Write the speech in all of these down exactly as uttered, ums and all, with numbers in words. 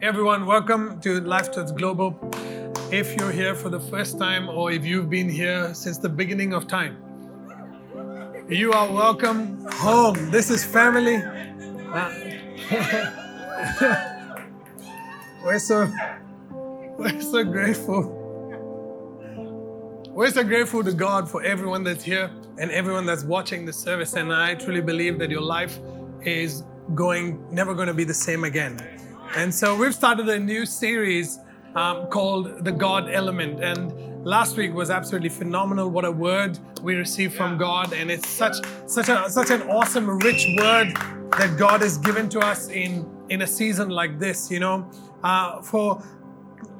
Everyone, welcome to Life Touch Global. If you're here for the first time or if you've been here since the beginning of time, you are welcome home. This is family. Uh, we're so we're so grateful. We're so grateful to God for everyone that's here and everyone that's watching the service. And I truly believe that your life is going never going to be the same again. And so we've started a new series um, called The God Element. And last week was absolutely phenomenal. What a word we received yeah. from God. And it's such such a, such an awesome, rich word that God has given to us in, in a season like this, you know. Uh, for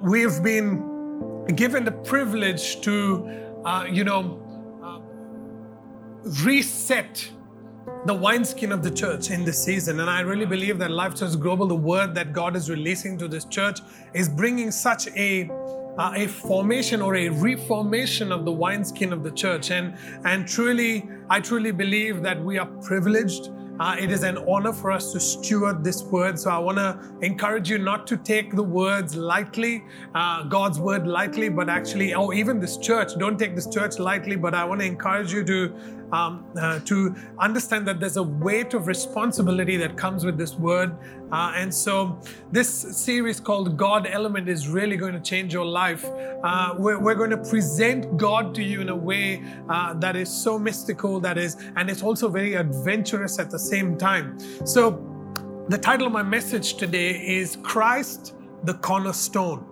we've been given the privilege to, uh, you know, uh, reset the wineskin of the church in this season. And I really believe that Life Church Global, the word that God is releasing to this church, is bringing such a uh, a formation or a reformation of the wineskin of the church. And and truly, I truly believe that we are privileged. Uh, it is an honor for us to steward this word. So I want to encourage you not to take the words lightly, uh, God's word lightly, but actually, or even this church, don't take this church lightly, but I want to encourage you to um, uh, to understand that there's a weight of responsibility that comes with this word. Uh, and so this series called God Element is really going to change your life. Uh, we're, we're going to present God to you in a way uh, that is so mystical, that is, and it's also very adventurous at the same time. So the title of my message today is Christ, the Cornerstone.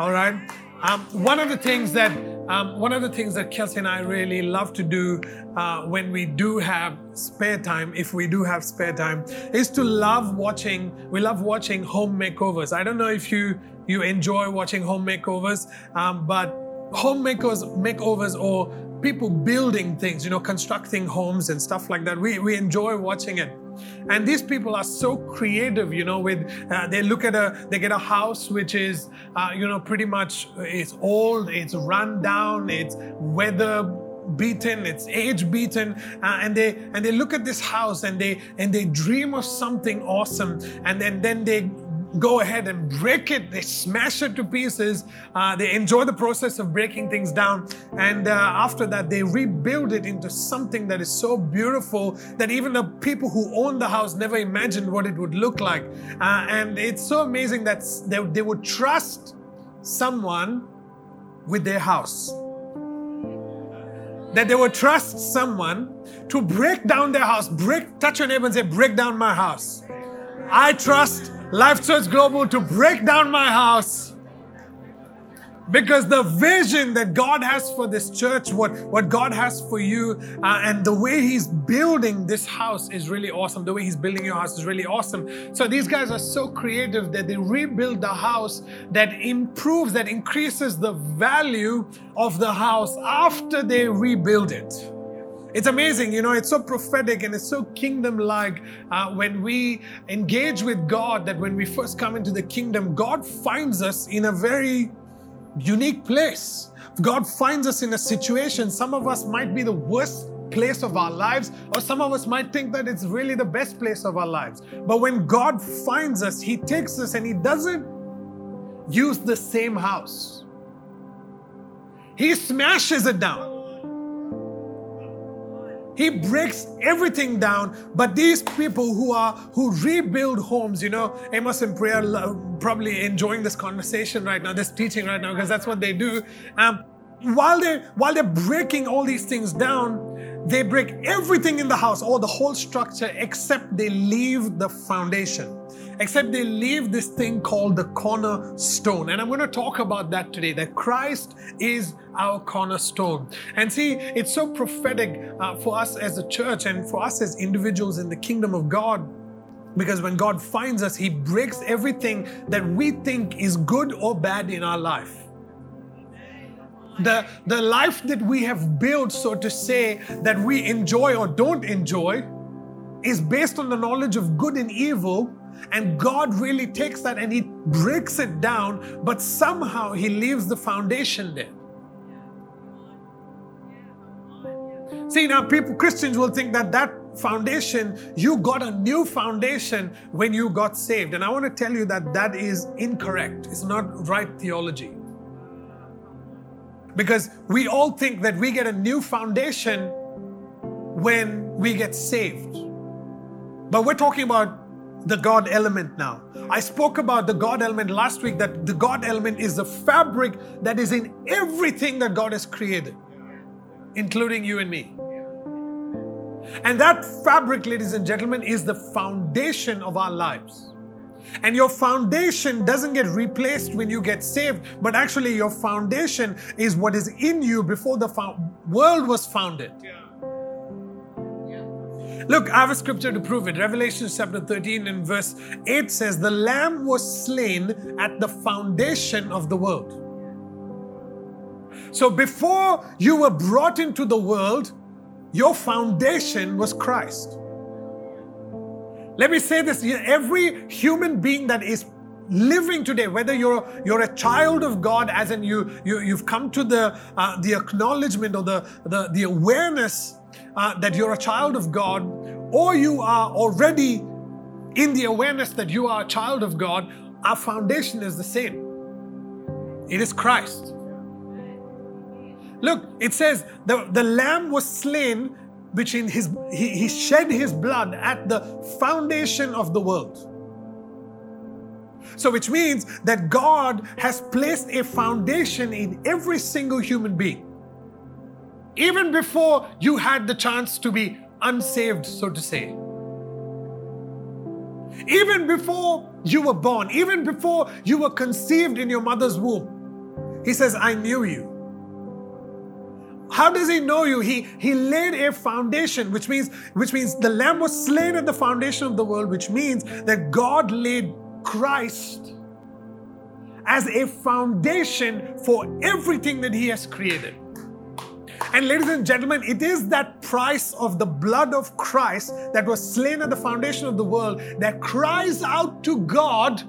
All right. Um, one of the things that um, one of the things that Kelsey and I really love to do uh, when we do have spare time, if we do have spare time, is to love watching. We love watching home makeovers. I don't know if you you enjoy watching home makeovers, um, but home makeovers makeovers or people building things, you know, constructing homes and stuff like that. We we enjoy watching it. And these people are so creative, you know, with uh, they look at a, they get a house which is, uh, you know, pretty much it's old, it's run down, it's weather beaten, it's age beaten. Uh, and they and they look at this house and they and they dream of something awesome. And then, then they go ahead and break it. They smash it to pieces. Uh, they enjoy the process of breaking things down. And uh, after that, they rebuild it into something that is so beautiful that even the people who own the house never imagined what it would look like. Uh, and it's so amazing that they, they would trust someone with their house. That they would trust someone to break down their house. Break, touch your neighbor and say, break down my house. I trust Life Church Global to break down my house, because the vision that God has for this church, what, what God has for you, uh, and the way He's building this house is really awesome. The way He's building your house is really awesome. So these guys are so creative that they rebuild the house that improves, that increases the value of the house after they rebuild it. It's amazing, you know, it's so prophetic and it's so kingdom-like uh, when we engage with God, that when we first come into the kingdom, God finds us in a very unique place. God finds us in a situation. Some of us might be the worst place of our lives, or some of us might think that it's really the best place of our lives. But when God finds us, He takes us and He doesn't use the same house. He smashes it down. He breaks everything down, but these people who are who rebuild homes, you know, Amos and Priya probably enjoying this conversation right now, this teaching right now, because that's what they do. Um, while they while they're breaking all these things down, they break everything in the house, or the whole structure, except they leave the foundation. Except they leave this thing called the cornerstone. And I'm going to talk about that today, that Christ is our cornerstone. And see, it's so prophetic uh, for us as a church and for us as individuals in the kingdom of God, because when God finds us, He breaks everything that we think is good or bad in our life. The, the life that we have built, so to say, that we enjoy or don't enjoy, is based on the knowledge of good and evil. And God really takes that and He breaks it down, but somehow He leaves the foundation there. See, now people, Christians will think that that foundation, you got a new foundation when you got saved. And I want to tell you that that is incorrect. It's not right theology. Because we all think that we get a new foundation when we get saved. But we're talking about the God element now. I spoke about the God element last week, that the God element is the fabric that is in everything that God has created, including you and me. And that fabric, ladies and gentlemen, is the foundation of our lives. And your foundation doesn't get replaced when you get saved, but actually your foundation is what is in you before the fo- world was founded. Yeah. Yeah. Look, I have a scripture to prove it. Revelation chapter thirteen and verse eight says, "The Lamb was slain at the foundation of the world." So before you were brought into the world, your foundation was Christ. Let me say this, every human being that is living today, whether you're you're a child of God, as in you, you, you've come to the uh, the acknowledgement or the, the, the awareness uh, that you're a child of God, or you are already in the awareness that you are a child of God, our foundation is the same. It is Christ. Look, it says the, the Lamb was slain, which in his he, he shed his blood at the foundation of the world. So which means that God has placed a foundation in every single human being. Even before you had the chance to be unsaved, so to say. Even before you were born, even before you were conceived in your mother's womb, he says, "I knew you." How does he know you? He he laid a foundation, which means which means the Lamb was slain at the foundation of the world, which means that God laid Christ as a foundation for everything that he has created. And ladies and gentlemen, it is that price of the blood of Christ that was slain at the foundation of the world that cries out to God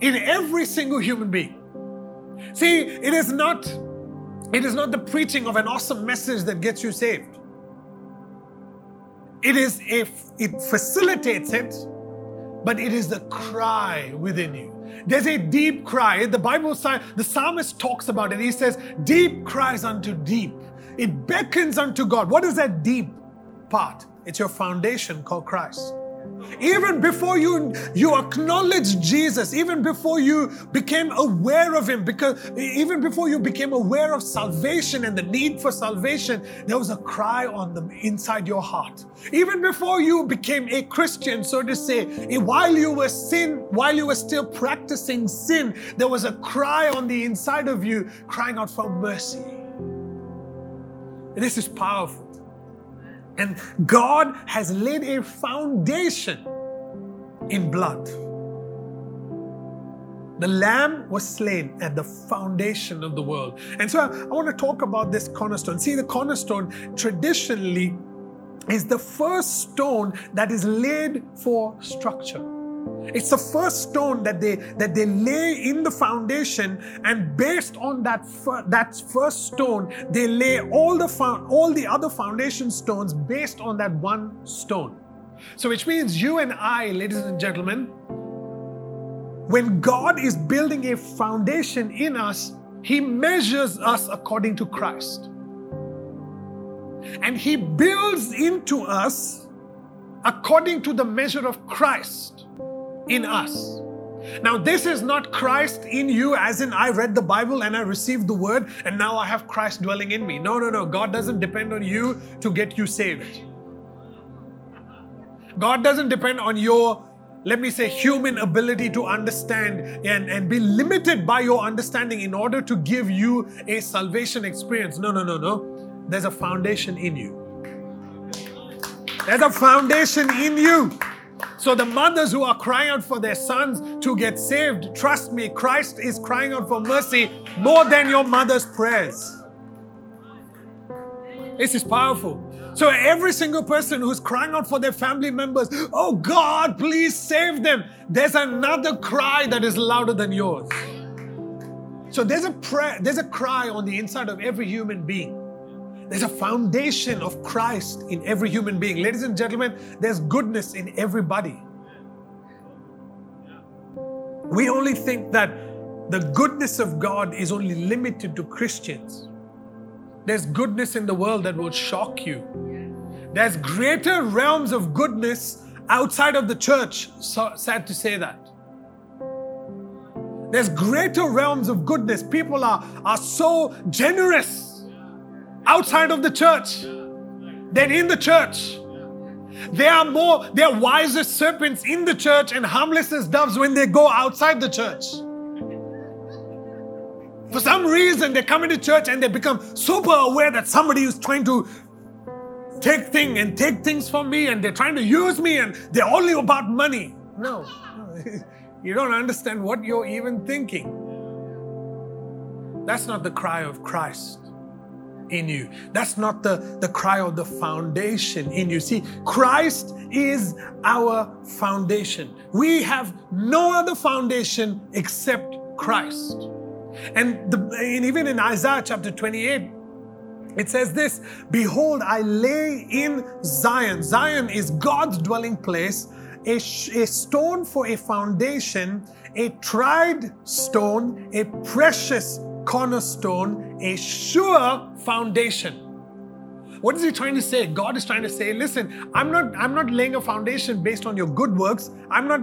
in every single human being. See, it is not... It is not the preaching of an awesome message that gets you saved. It is if it facilitates it, but it is the cry within you. There's a deep cry. The Bible, the psalmist talks about it. He says, "Deep cries unto deep." It beckons unto God. What is that deep part? It's your foundation called Christ. Even before you you acknowledged Jesus, even before you became aware of him, because even before you became aware of salvation and the need for salvation, there was a cry on them inside your heart. Even before you became a Christian, so to say, while you were sin, while you were still practicing sin, there was a cry on the inside of you, crying out for mercy. And this is powerful. And God has laid a foundation in blood. The Lamb was slain at the foundation of the world. And so I, I want to talk about this cornerstone. See, the cornerstone traditionally is the first stone that is laid for structure. It's the first stone that they that they lay in the foundation, and based on that fir- that first stone, they lay all the fo- all the other foundation stones based on that one stone. So, which means you and I, ladies and gentlemen, when God is building a foundation in us, he measures us according to Christ, and he builds into us according to the measure of Christ in us. Now, this is not Christ in you as in I read the Bible and I received the word and now I have Christ dwelling in me. No, no, no. God doesn't depend on you to get you saved. God doesn't depend on your, let me say, human ability to understand and, and be limited by your understanding in order to give you a salvation experience. No, no, no, no. There's a foundation in you. There's a foundation in you. So the mothers who are crying out for their sons to get saved, trust me, Christ is crying out for mercy more than your mother's prayers. This is powerful. So every single person who's crying out for their family members, "Oh God, please save them," there's another cry that is louder than yours. So there's a prayer, there's a cry on the inside of every human being. There's a foundation of Christ in every human being. Ladies and gentlemen, there's goodness in everybody. We only think that the goodness of God is only limited to Christians. There's goodness in the world that will shock you. There's greater realms of goodness outside of the church. So, sad to say that. There's greater realms of goodness. People are, are so generous outside of the church than in the church. They are more, they are wise as serpents in the church and harmless as doves when they go outside the church. For some reason, they come into church and they become super aware that somebody is trying to take thing and take things from me, and they're trying to use me, and they're only about money. No. You don't understand what you're even thinking. That's not the cry of Christ in you. That's not the, the cry of the foundation in you. See, Christ is our foundation. We have no other foundation except Christ. And, the, and even in Isaiah chapter twenty-eight, it says this, "Behold, I lay in Zion." Zion is God's dwelling place. A, a stone for a foundation, a tried stone, a precious cornerstone, a sure foundation. What is he trying to say? God is trying to say, listen, I'm not, I'm not laying a foundation based on your good works. I'm not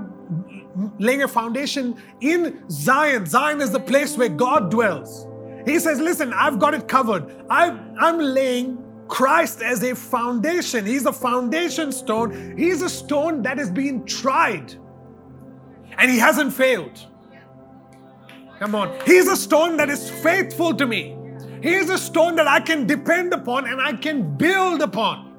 laying a foundation in Zion. Zion is the place where God dwells. He says, listen, I've got it covered. I, I'm laying Christ as a foundation. He's a foundation stone. He's a stone that is being tried. And he hasn't failed. Come on. He's a stone that is faithful to me. He is a stone that I can depend upon and I can build upon.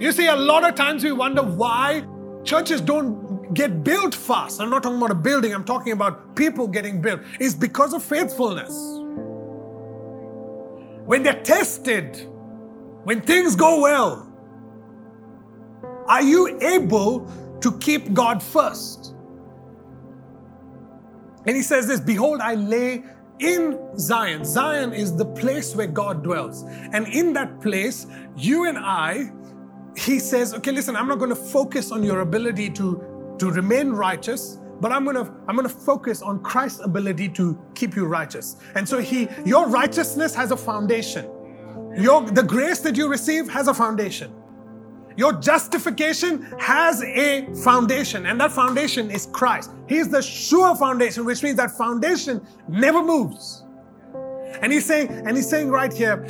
You see, a lot of times we wonder why churches don't get built fast. I'm not talking about a building. I'm talking about people getting built. It's because of faithfulness. When they're tested, when things go well, are you able to keep God first? And he says this, "Behold, I lay in Zion." Zion is the place where God dwells. And in that place, you and I, he says, okay, listen, I'm not going to focus on your ability to, to remain righteous, but I'm going to, I'm going to focus on Christ's ability to keep you righteous. And so he, your righteousness has a foundation. Your, the grace that you receive has a foundation. Your justification has a foundation, and that foundation is Christ. He is the sure foundation, which means that foundation never moves. And he's saying, and he's saying right here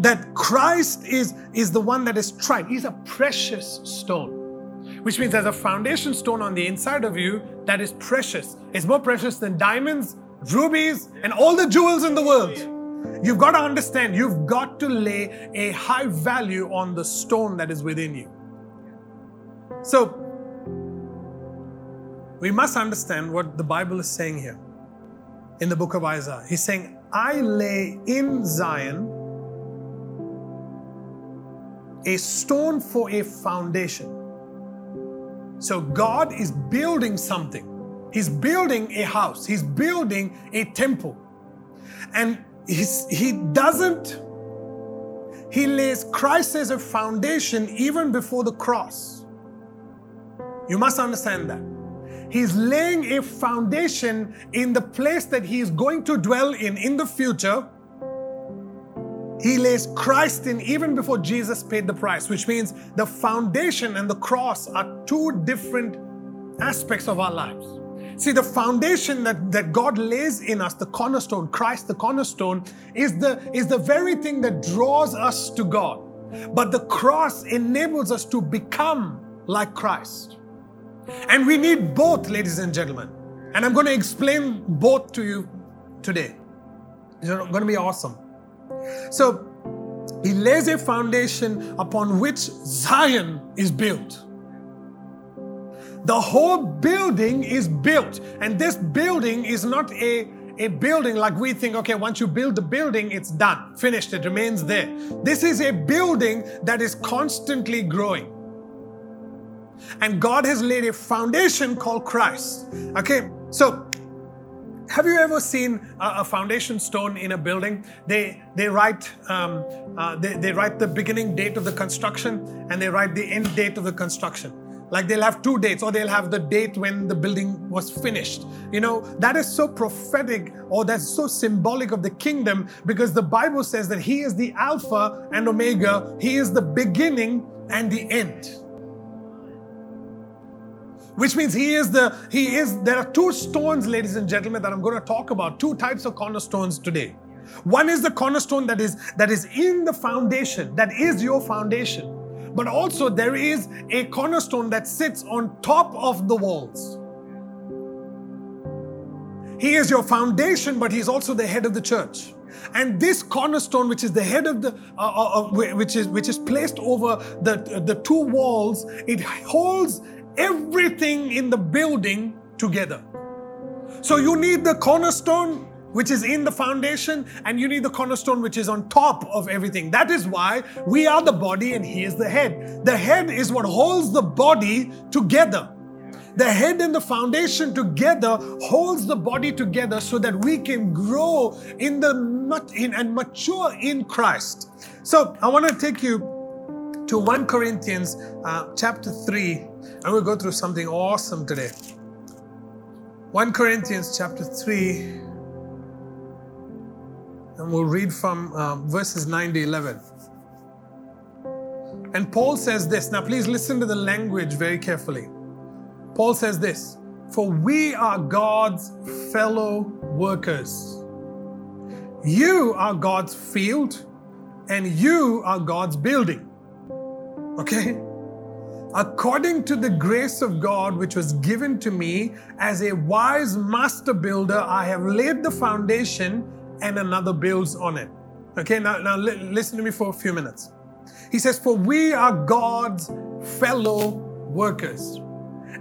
that Christ is, is the one that is tried. He's a precious stone, which means there's a foundation stone on the inside of you that is precious. It's more precious than diamonds, rubies, and all the jewels in the world. You've got to understand, you've got to lay a high value on the stone that is within you. So, we must understand what the Bible is saying here in the book of Isaiah. He's saying, I lay in Zion a stone for a foundation. So, God is building something. He's building a house. He's building a temple. And He's, he doesn't, he lays Christ as a foundation even before the cross. You must understand that. He's laying a foundation in the place that he is going to dwell in in the future. He lays Christ in even before Jesus paid the price, which means the foundation and the cross are two different aspects of our lives. See, the foundation that, that God lays in us, the cornerstone, Christ, the cornerstone, is the, is the very thing that draws us to God. But the cross enables us to become like Christ. And we need both, ladies and gentlemen. And I'm going to explain both to you today. It's going to be awesome. So, he lays a foundation upon which Zion is built. The whole building is built, and this building is not a, a building like we think, okay, once you build the building, it's done, finished, it remains there. This is a building that is constantly growing. And God has laid a foundation called Christ. Okay, so Have you ever seen a, a foundation stone in a building? They they write um, uh, they, they write the beginning date of the construction and they write the end date of the construction. Like they'll have two dates, or they'll have the date when the building was finished. You know, that is so prophetic, or that's so symbolic of the kingdom, because the Bible says that He is the Alpha and Omega. He is the beginning and the end. Which means he is the, he is, there are two stones, ladies and gentlemen, that I'm going to talk about, two types of cornerstones today. One is the cornerstone that is, that is in the foundation, that is your foundation. But also there is a cornerstone that sits on top of the walls. He is your foundation, but he's also the head of the church. And this cornerstone, which is the head of the, uh, uh, uh, which is, which is placed over the, uh, the two walls, it holds everything in the building together. So you need the cornerstone which is in the foundation, and you need the cornerstone which is on top of everything. That is why we are the body and He is the head. The head is what holds the body together. The head and the foundation together holds the body together so that we can grow in the in and mature in Christ. So I want to take you to First Corinthians uh, chapter three. And we'll go through something awesome today. First Corinthians chapter three. And we'll read from uh, verses nine to eleven. And Paul says this. Now please listen to the language very carefully. Paul says this. For we are God's fellow workers. You are God's field, and you are God's building. Okay? According to the grace of God, which was given to me, as a wise master builder, I have laid the foundation and another builds on it. Okay, now, now li- listen to me for a few minutes. He says, for we are God's fellow workers.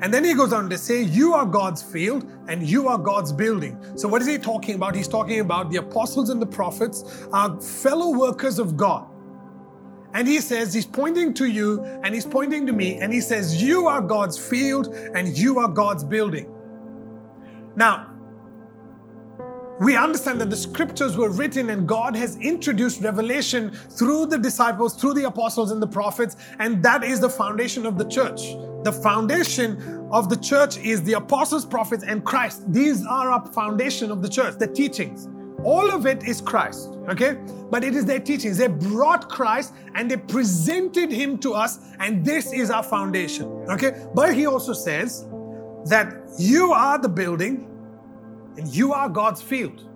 And then he goes on to say, you are God's field and you are God's building. So what is he talking about? He's talking about the apostles and the prophets are fellow workers of God. And he says, he's pointing to you and he's pointing to me, and he says, you are God's field and you are God's building. Now, we understand that the scriptures were written and God has introduced revelation through the disciples, through the apostles and the prophets, and that is the foundation of the church. The foundation of the church is the apostles, prophets, and Christ. These are our foundation of the church, the teachings. All of it is Christ, okay? But it is their teachings. They brought Christ and they presented Him to us, and this is our foundation, okay? But He also says that you are the building and you are God's field.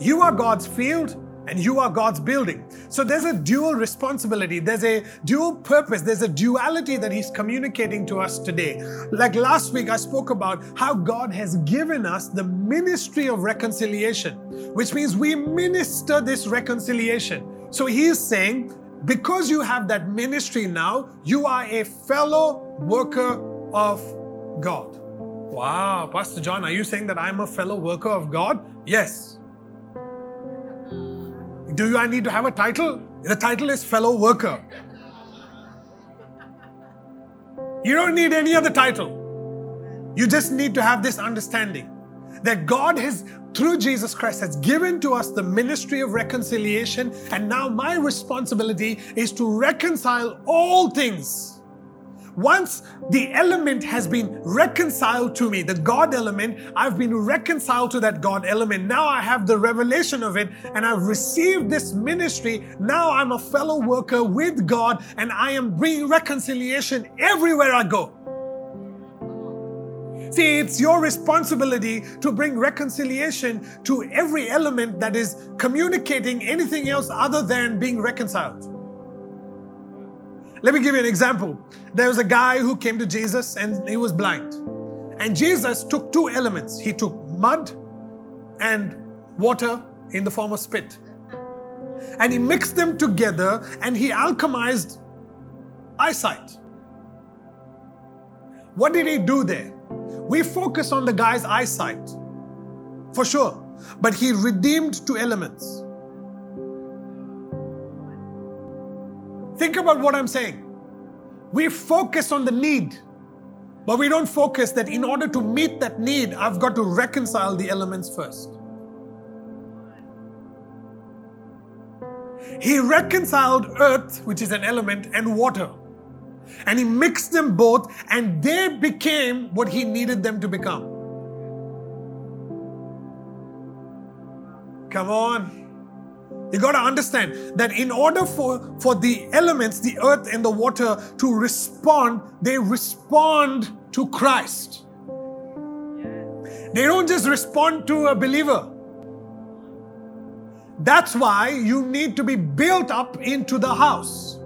You are God's field and you are God's building. So there's a dual responsibility. There's a dual purpose. There's a duality that He's communicating to us today. Like last week, I spoke about how God has given us the ministry of reconciliation, which means we minister this reconciliation. So He is saying, because you have that ministry now, you are a fellow worker of God. Wow, Pastor John, are you saying that I'm a fellow worker of God? Yes. Do I need to have a title? The title is fellow worker. You don't need any other title. You just need to have this understanding that God has, through Jesus Christ, has given to us the ministry of reconciliation, and now my responsibility is to reconcile all things. Once the element has been reconciled to me, the God element, I've been reconciled to that God element. Now I have the revelation of it and I've received this ministry. Now I'm a fellow worker with God and I am bringing reconciliation everywhere I go. See, it's your responsibility to bring reconciliation to every element that is communicating anything else other than being reconciled. Let me give you an example. There was a guy who came to Jesus and he was blind. And Jesus took two elements. He took mud and water in the form of spit. And He mixed them together and He alchemized eyesight. What did He do there? We focus on the guy's eyesight, for sure. But He redeemed two elements. Think about what I'm saying. We focus on the need But we don't focus that in order to meet that need, I've got to reconcile the elements first. He reconciled earth, which is an element, and water. And he mixed them both, and they became what he needed them to become. Come on. You got to understand that in order for, for the elements, the earth and the water, to respond, they respond to Christ. They don't just respond to a believer. That's why you need to be built up into the house.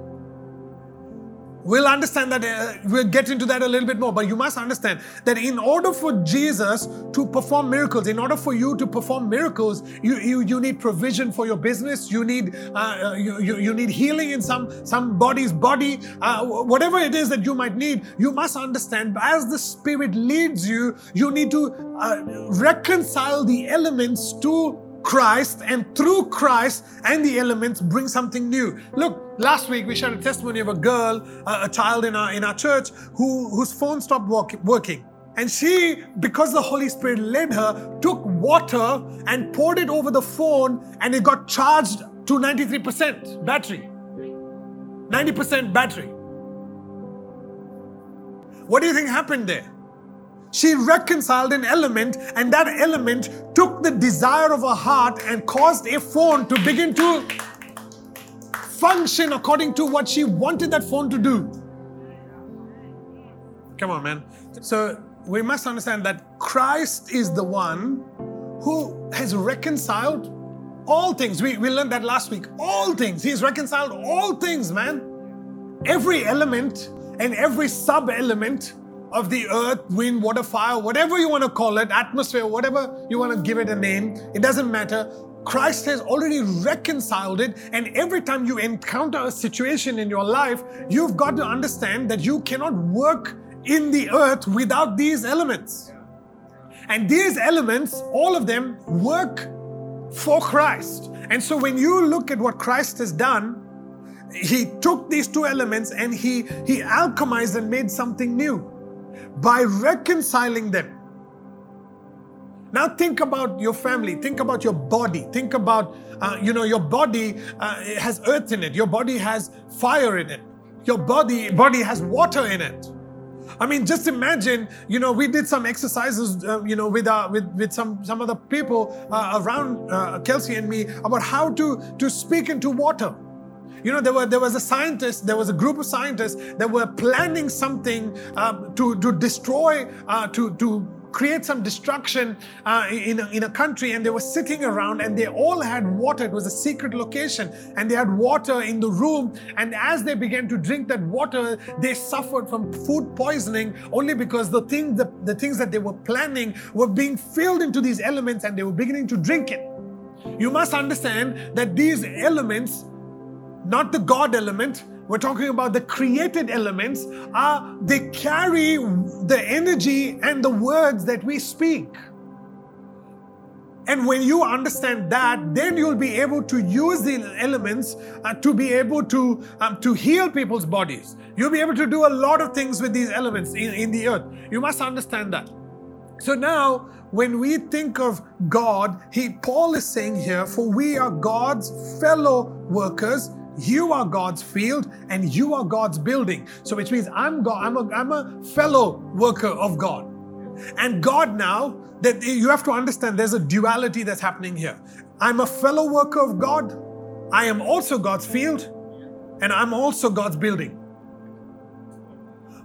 We'll understand that, uh, we'll get into that a little bit more, but you must understand that in order for Jesus to perform miracles, in order for you to perform miracles, you you, you need provision for your business, you need uh, you, you, you need healing in some somebody's body, uh, whatever it is that you might need, you must understand as the Spirit leads you, you need to uh, reconcile the elements to Christ, and through Christ and the elements bring something new. Look, last week we shared a testimony of a girl, a, a child in our in our church who whose phone stopped work, working. And she, because the Holy Spirit led her, took water and poured it over the phone, and it got charged to ninety-three percent battery. ninety percent battery. What do you think happened there? She reconciled an element, and that element took the desire of her heart and caused a phone to begin to function according to what she wanted that phone to do. Come on, man. So we must understand that Christ is the one who has reconciled all things. We, we learned that last week. All things. He's reconciled all things, man. Every element and every sub-element of the earth, wind, water, fire, whatever you want to call it, atmosphere, whatever you want to give it a name, it doesn't matter. Christ has already reconciled it, and every time you encounter a situation in your life, you've got to understand that you cannot work in the earth without these elements. And these elements, all of them, work for Christ. And so when you look at what Christ has done, He took these two elements and He, he alchemized and made something new by reconciling them. Now think about your family, think about your body, think about, uh, you know, your body uh, has earth in it, your body has fire in it, your body, body has water in it. I mean, just imagine, you know, we did some exercises, uh, you know, with our, with, with some, some other people uh, around uh, Kelsey and me about how to, to speak into water. You know, there were there was a scientist, there was a group of scientists that were planning something uh, to to destroy, uh, to to create some destruction uh, in a, in a country, and they were sitting around, and they all had water. It was a secret location, and they had water in the room. And as they began to drink that water, they suffered from food poisoning only because the thing the, the things that they were planning were being filled into these elements, and they were beginning to drink it. You must understand that these elements, not the God element, we're talking about the created elements, uh, they carry the energy and the words that we speak. And when you understand that, then you'll be able to use the elements uh, to be able to um, to heal people's bodies. You'll be able to do a lot of things with these elements in, in the earth. You must understand that. So now, when we think of God, he Paul is saying here, for we are God's fellow workers. You are God's field and you are God's building. So which means I'm God, I'm a, I'm a fellow worker of God. And God now, that you have to understand there's a duality that's happening here. I'm a fellow worker of God. I am also God's field and I'm also God's building.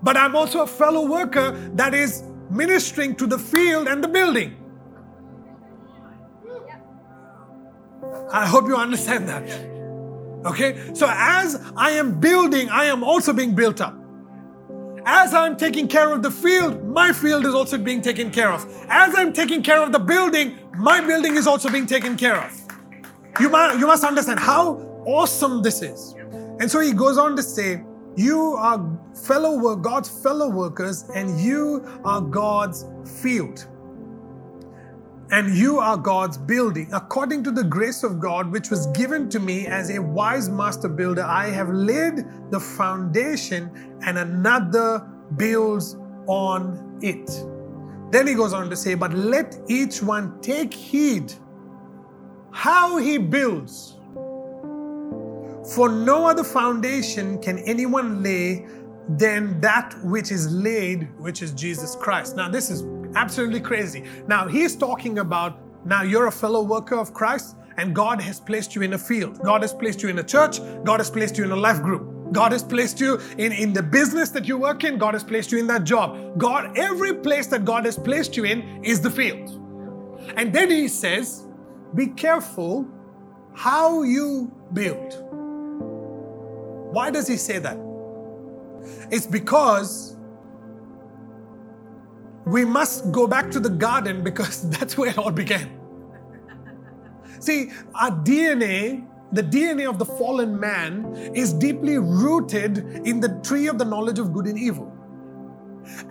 But I'm also a fellow worker that is ministering to the field and the building. I hope you understand that. Okay, so as I am building, I am also being built up. As I'm taking care of the field, my field is also being taken care of. As I'm taking care of the building, my building is also being taken care of. You must, you must understand how awesome this is. And so he goes on to say, you are fellow God's fellow workers and you are God's field. And you are God's building. According to the grace of God, which was given to me as a wise master builder, I have laid the foundation and another builds on it. Then he goes on to say, but let each one take heed how he builds. For no other foundation can anyone lay than that which is laid, which is Jesus Christ. Now, this is absolutely crazy. Now, he's talking about, now you're a fellow worker of Christ, and God has placed you in a field. God has placed you in a church. God has placed you in a life group. God has placed you in, in the business that you work in. God has placed you in that job. God, every place that God has placed you in is the field. And then he says, be careful how you build. Why does he say that? It's because we must go back to the garden, because that's where it all began. See, our D N A, the D N A of the fallen man, is deeply rooted in the tree of the knowledge of good and evil.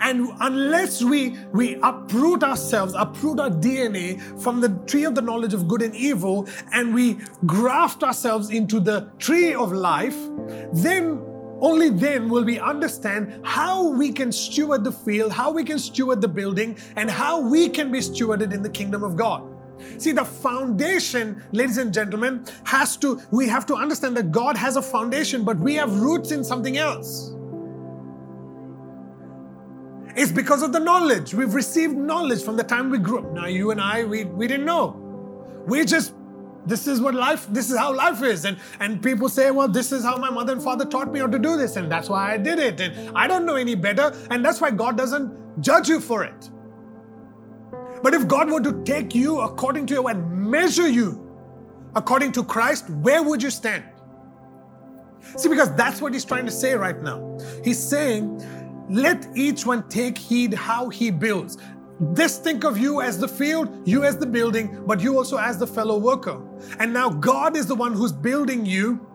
And unless we, we uproot ourselves, uproot our D N A from the tree of the knowledge of good and evil, and we graft ourselves into the tree of life, then only then will we understand how we can steward the field, how we can steward the building, and how we can be stewarded in the kingdom of God. See, the foundation, ladies and gentlemen, has to, we have to understand that God has a foundation, but we have roots in something else. It's because of the knowledge. We've received knowledge from the time we grew up. Now, you and I, we, we didn't know. We just, this is what life, this is how life is. And, and people say, well, this is how my mother and father taught me how to do this, and that's why I did it. And I don't know any better, and that's why God doesn't judge you for it. But if God were to take you according to you and measure you according to Christ, where would you stand? See, because that's what he's trying to say right now. He's saying, let each one take heed how he builds. This, think of you as the field, you as the building, but you also as the fellow worker. And now God is the one who's building you,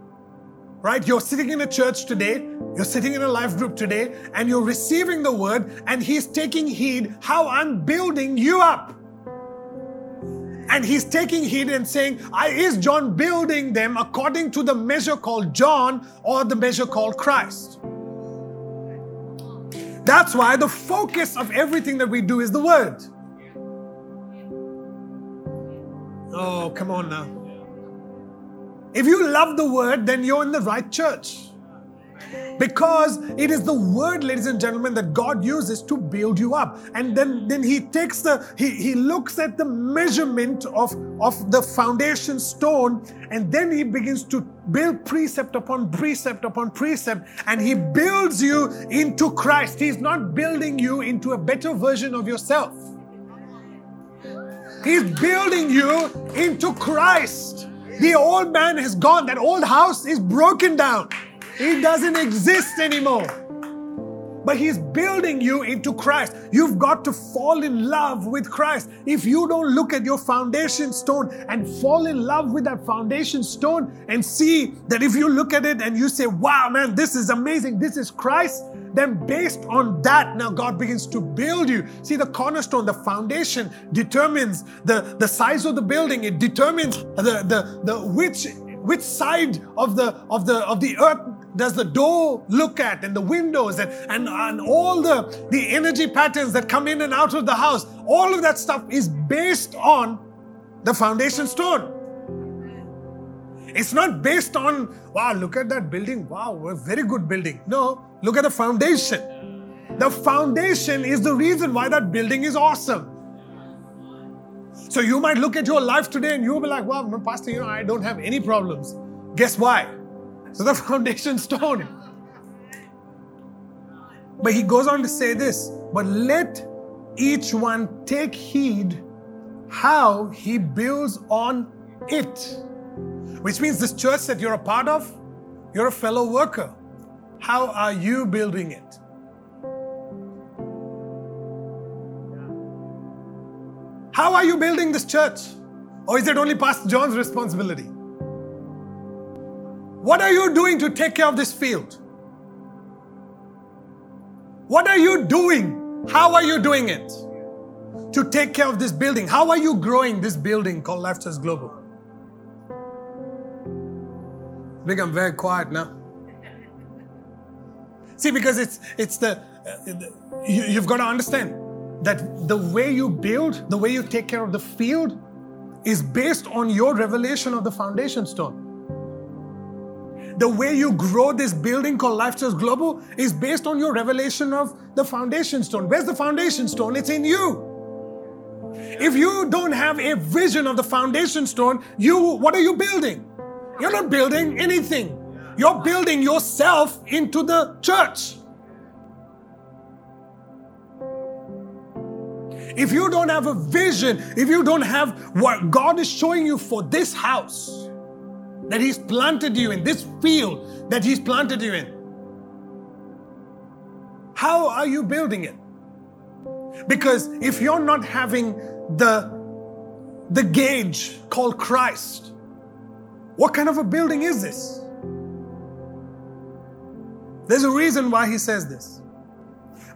right? You're sitting in a church today, you're sitting in a life group today, and you're receiving the word, and he's taking heed how I'm building you up. And he's taking heed and saying, I, is John building them according to the measure called John or the measure called Christ? That's why the focus of everything that we do is the word. Oh, come on now. If you love the word, then you're in the right church. Because it is the word, ladies and gentlemen, that God uses to build you up. And then, then he takes the, he, he looks at the measurement of, of the foundation stone, and then he begins to build precept upon precept upon precept, and he builds you into Christ. He's not building you into a better version of yourself. He's building you into Christ. The old man has gone. That old house is broken down. It doesn't exist anymore. But he's building you into Christ. You've got to fall in love with Christ. If you don't look at your foundation stone and fall in love with that foundation stone and see that if you look at it and you say, wow, man, this is amazing, this is Christ, then based on that, now God begins to build you. See, the cornerstone, the foundation determines the, the size of the building. It determines the, the, the which which side of the of the of the earth does the door look at, and the windows, and, and, and all the, the energy patterns that come in and out of the house. All of that stuff is based on the foundation stone. It's not based on, wow, look at that building. Wow, a very good building. No, look at the foundation. The foundation is the reason why that building is awesome. So you might look at your life today and you'll be like, wow, my pastor, you know, I don't have any problems. Guess why? So the foundation stone. But he goes on to say this, but let each one take heed how he builds on it. Which means this church that you're a part of, you're a fellow worker. How are you building it? How are you building this church? Or is it only Pastor John's responsibility? What are you doing to take care of this field? What are you doing? How are you doing it to take care of this building? How are you growing this building called Life Touch Global? I think I'm very quiet now. See, because it's it's the, uh, you, you've got to understand that the way you build, the way you take care of the field is based on your revelation of the foundation stone. The way you grow this building called Life Church Global is based on your revelation of the foundation stone. Where's the foundation stone? It's in you. If you don't have a vision of the foundation stone, you what are you building? You're not building anything. You're building yourself into the church. If you don't have a vision, if you don't have what God is showing you for this house, that He's planted you in, this field that He's planted you in, how are you building it? Because if you're not having the, the gauge called Christ, what kind of a building is this? There's a reason why He says this.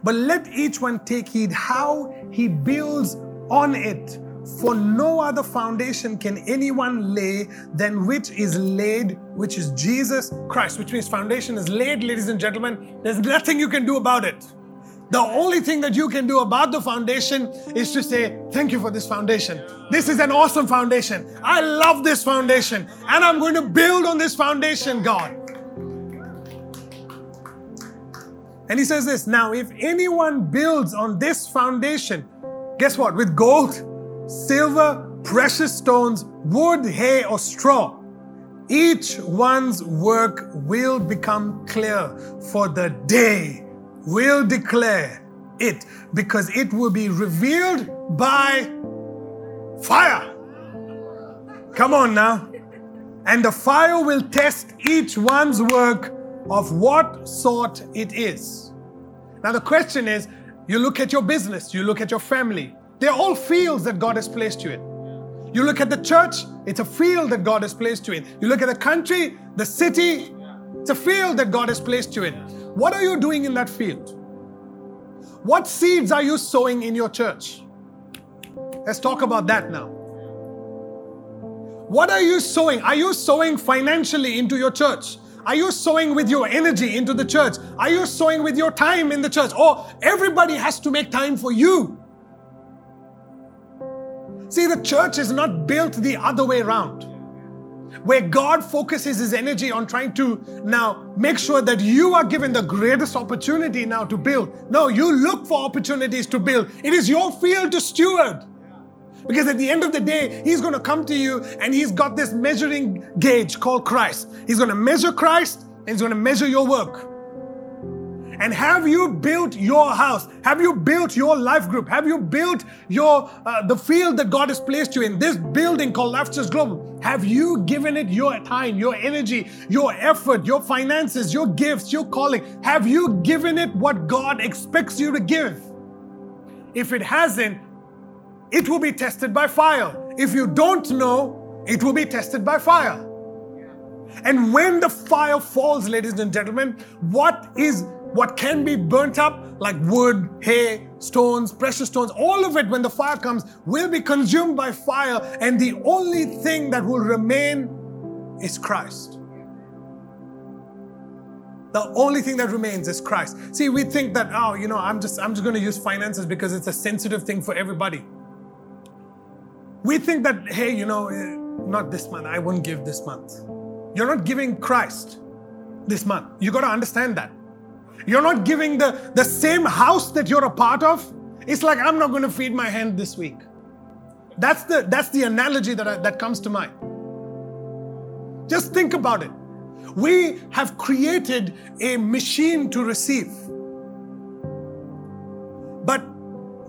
But let each one take heed how he builds on it. For no other foundation can anyone lay than which is laid, which is Jesus Christ. Which means foundation is laid, ladies and gentlemen. There's nothing you can do about it. The only thing that you can do about the foundation is to say, thank you for this foundation. This is an awesome foundation. I love this foundation. And I'm going to build on this foundation, God. And He says this, now if anyone builds on this foundation, guess what? With gold, silver, precious stones, wood, hay, or straw, each one's work will become clear, for the day will declare it, because it will be revealed by fire. Come on now. And the fire will test each one's work of what sort it is. Now the question is, you look at your business, you look at your family, they're all fields that God has placed you in. You look at the church, it's a field that God has placed you in. You look at the country, the city, it's a field that God has placed you in. What are you doing in that field? What seeds are you sowing in your church? Let's talk about that now. What are you sowing? Are you sowing financially into your church? Are you sowing with your energy into the church? Are you sowing with your time in the church? Oh, everybody has to make time for you. See, the church is not built the other way around, where God focuses His energy on trying to now make sure that you are given the greatest opportunity now to build. No, you look for opportunities to build. It is your field to steward. Because at the end of the day, He's going to come to you and He's got this measuring gauge called Christ. He's going to measure Christ and He's going to measure your work. And have you built your house? Have you built your life group? Have you built your uh, the field that God has placed you in, this building called Life Church Global? Have you given it your time, your energy, your effort, your finances, your gifts, your calling? Have you given it what God expects you to give? If it hasn't, it will be tested by fire. If you don't know, it will be tested by fire. And when the fire falls, ladies and gentlemen, what is what can be burnt up, like wood, hay, stones, precious stones, all of it, when the fire comes, will be consumed by fire. And the only thing that will remain is Christ. The only thing that remains is Christ. See, we think that, oh, you know, I'm just I'm just going to use finances because it's a sensitive thing for everybody. We think that, hey, you know, not this month, I won't give this month. You're not giving Christ this month. You got to understand that. You're not giving the, the same house that you're a part of. It's like, I'm not going to feed my hand this week. That's the that's the analogy that I, that comes to mind. Just think about it. We have created a machine to receive. But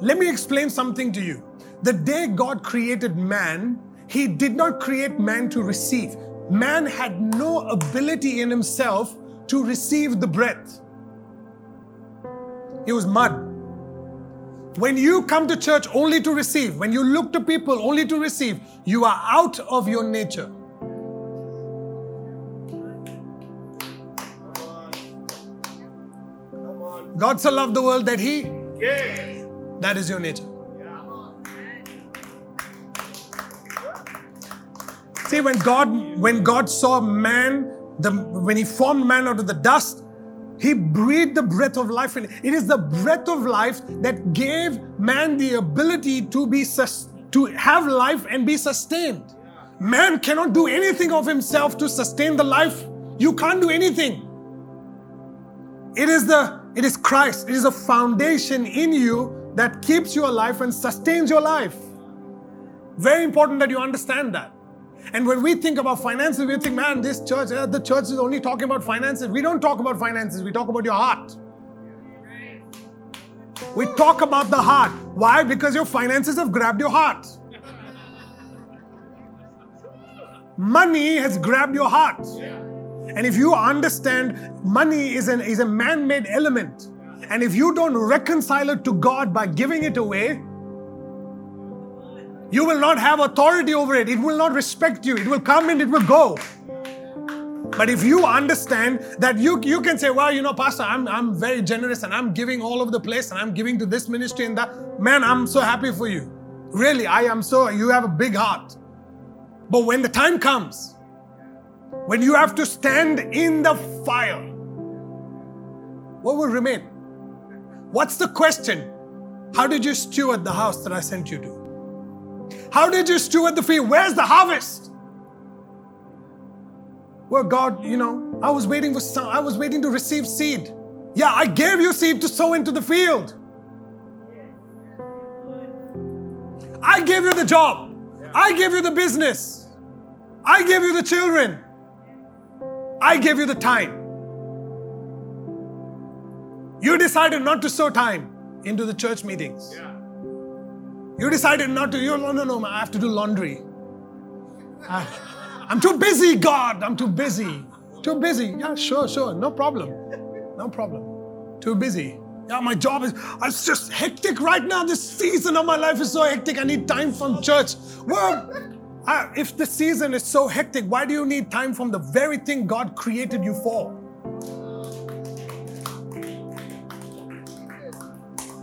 let me explain something to you. The day God created man, He did not create man to receive. Man had no ability in himself to receive the breath. It was mud. When you come to church only to receive, when you look to people only to receive, you are out of your nature. God so loved the world that He gave. That is your nature. See, when God, when God saw man, the, when He formed man out of the dust, He breathed the breath of life in. It is the breath of life that gave man the ability to be sus- to have life and be sustained. Man cannot do anything of himself to sustain the life. You can't do anything. It is the it is Christ. It is a foundation in you that keeps you alive and sustains your life. Very important that you understand that. And when we think about finances, we think, man, this church, the church is only talking about finances. We don't talk about finances. We talk about your heart. We talk about the heart. Why? Because your finances have grabbed your heart. Money has grabbed your heart. And if you understand, money is an, is a man-made element. And if you don't reconcile it to God by giving it away, you will not have authority over it. It will not respect you. It will come and it will go. But if you understand that you, you can say, well, you know, Pastor, I'm, I'm very generous and I'm giving all over the place and I'm giving to this ministry and that. Man, I'm so happy for you. Really, I am so, you have a big heart. But when the time comes, when you have to stand in the fire, what will remain? What's the question? How did you steward the house that I sent you to? How did you steward the field? Where's the harvest? Well, God, you know, I was waiting for some, I was waiting to receive seed. Yeah, I gave you seed to sow into the field. I gave you the job. I gave you the business. I gave you the children. I gave you the time. You decided not to sow time into the church meetings. Yeah. You decided not to, you no, no, no, I have to do laundry. I, I'm too busy, God. I'm too busy. Too busy. Yeah, sure, sure. No problem. No problem. Too busy. Yeah, my job is, it's just hectic right now. This season of my life is so hectic. I need time from church. Well, I, if the season is so hectic, why do you need time from the very thing God created you for?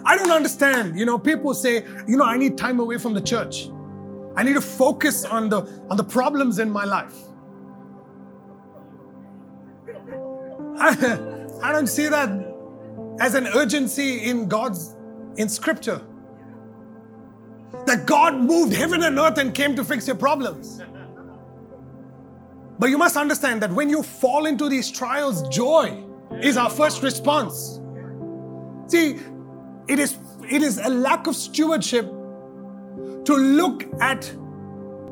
I don't understand. You know, people say, you know, I need time away from the church. I need to focus on the on the problems in my life. I, I don't see that as an urgency in God's, in Scripture. That God moved heaven and earth and came to fix your problems. But you must understand that when you fall into these trials, joy is our first response. See, It is it is a lack of stewardship to look at,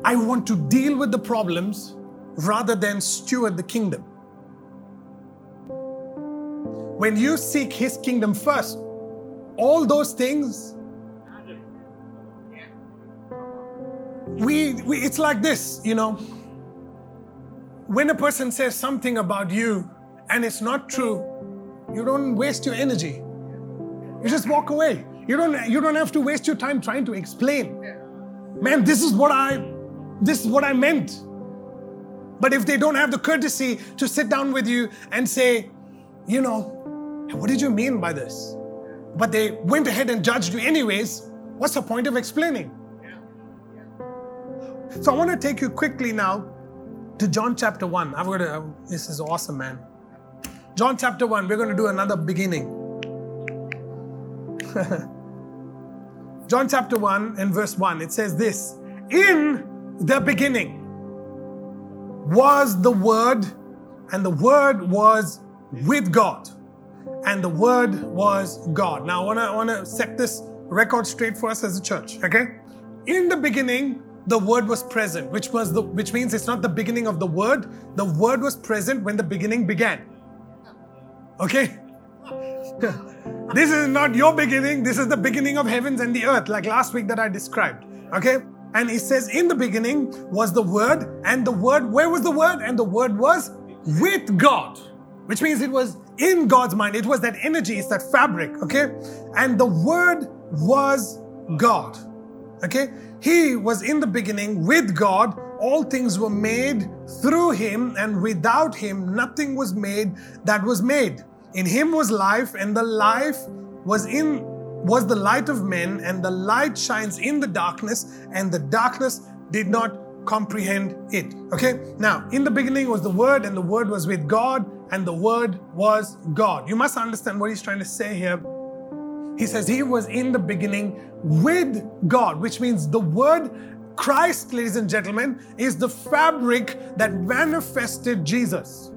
I want to deal with the problems rather than steward the kingdom. When you seek His kingdom first, all those things, we, we it's like this, you know. When a person says something about you and it's not true, you don't waste your energy. You just walk away. You don't, you don't have to waste your time trying to explain. Man, this is what I, this is what I meant. But if they don't have the courtesy to sit down with you and say, you know, what did you mean by this? But they went ahead and judged you anyways, what's the point of explaining? So I want to take you quickly now to John chapter one. I've got to, this is awesome, man. John chapter one, we're going to do another beginning. John chapter one and verse one, it says this, in the beginning was the Word, and the Word was with God, and the Word was God. Now I want to I want to set this record straight for us as a church, okay? In the beginning, the Word was present, which was the which means it's not the beginning of the Word. The Word was present when the beginning began, okay? This is not your beginning. This is the beginning of heavens and the earth, like last week that I described. Okay? And it says, in the beginning was the Word, and the Word, where was the Word? And the Word was with God, which means it was in God's mind. It was that energy, it's that fabric. Okay? And the Word was God. Okay? He was in the beginning with God. All things were made through Him, and without Him, nothing was made that was made. In Him was life, and the life was in was the light of men, and the light shines in the darkness, and the darkness did not comprehend it. Okay? Now, in the beginning was the Word, and the Word was with God, and the Word was God. You must understand what he's trying to say here. He says he was in the beginning with God, which means the Word, Christ, ladies and gentlemen, is the fabric that manifested Jesus.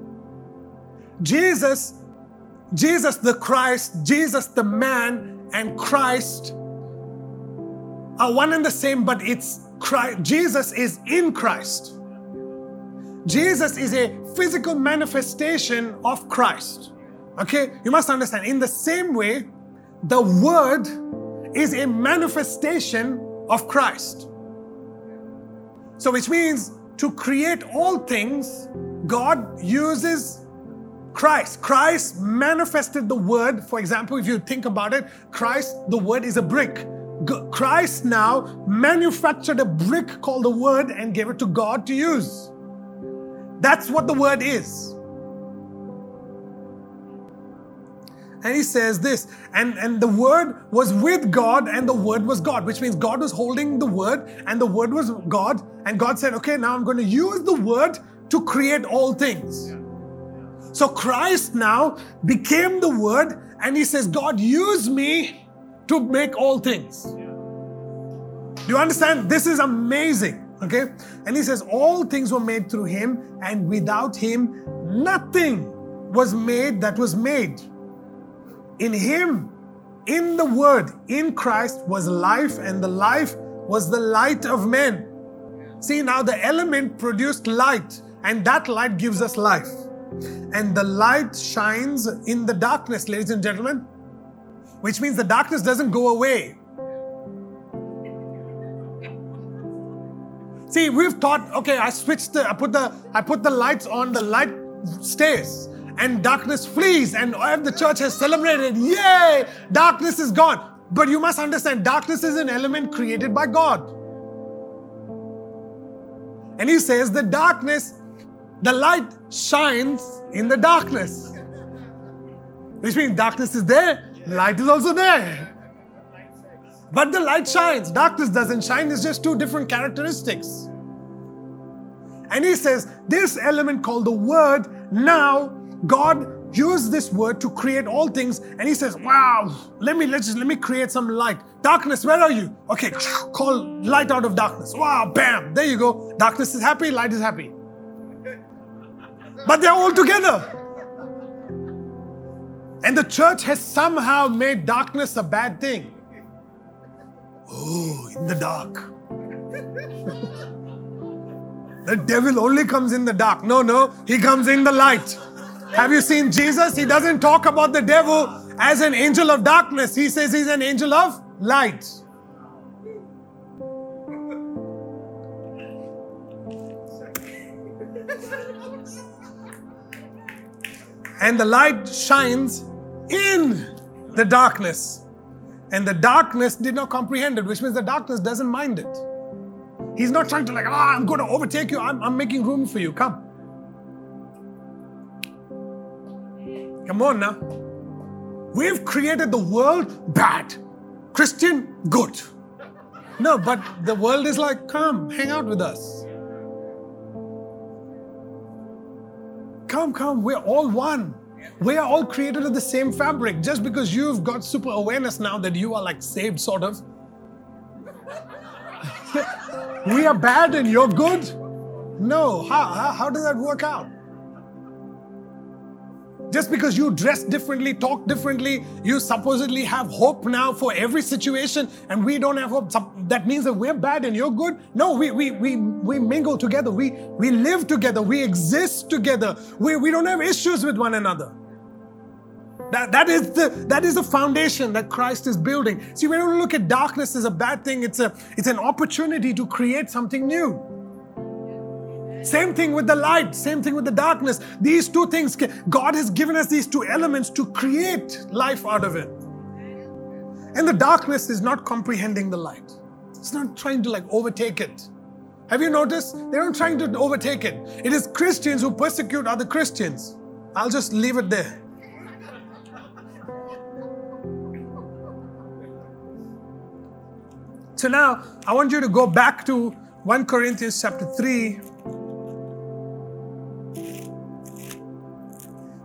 Jesus, Jesus the Christ, Jesus the man, and Christ are one and the same, but it's Christ. Jesus is in Christ. Jesus is a physical manifestation of Christ. Okay, you must understand. In the same way, the Word is a manifestation of Christ. So, which means to create all things, God uses Christ. Christ manifested the Word. For example, if you think about it, Christ, the Word, is a brick. Christ now manufactured a brick called the Word and gave it to God to use. That's what the Word is. And he says this, and, and the Word was with God, and the Word was God, which means God was holding the Word, and the Word was God, and God said, okay, now I'm going to use the Word to create all things. Yeah. Yeah. So Christ now became the Word, and he says, God, use me to make all things. Yeah. Do you understand? This is amazing. Okay, and he says, all things were made through him, and without him, nothing was made that was made. In him, in the Word, in Christ was life, and the life was the light of men. See, now the element produced light, and that light gives us life. And the light shines in the darkness, ladies and gentlemen, which means the darkness doesn't go away. See, we've thought, okay, I switched the, I put the, I put the lights on, the light stays, and darkness flees, and the church has celebrated, yay, darkness is gone. But you must understand, darkness is an element created by God. And he says the darkness, the light shines in the darkness. Which means darkness is there, light is also there. But the light shines. Darkness doesn't shine. It's just two different characteristics. And he says, this element called the Word, now God used this Word to create all things. And he says, wow, let me let's just, let me create some light. Darkness, where are you? Okay, call light out of darkness. Wow, bam, there you go. Darkness is happy, light is happy. But they're all together. And the church has somehow made darkness a bad thing. Oh, in the dark. The devil only comes in the dark. No, no, he comes in the light. Have you seen Jesus? He doesn't talk about the devil as an angel of darkness. He says he's an angel of light. And the light shines in the darkness. And the darkness did not comprehend it, which means the darkness doesn't mind it. He's not trying to like, ah, I'm going to overtake you. I'm, I'm making room for you. Come. Come on now. We've created the world bad. Christian, good. No, but the world is like, come, hang out with us. Come, come, we're all one. We are all created of the same fabric. Just because you've got super awareness now that you are like saved, sort of. We are bad and you're good? No. How, how, how does that work out? Just because you dress differently, talk differently, you supposedly have hope now for every situation, and we don't have hope. That means that we're bad and you're good? No, we we we we mingle together. We we live together. We exist together. We we don't have issues with one another. That that is the that is the foundation that Christ is building. See, we don't look at darkness as a bad thing. It's a it's an opportunity to create something new. Same thing with the light, same thing with the darkness. These two things, God has given us these two elements to create life out of it. And the darkness is not comprehending the light. It's not trying to like overtake it. Have you noticed? They're not trying to overtake it. It is Christians who persecute other Christians. I'll just leave it there. So now, I want you to go back to First Corinthians chapter three.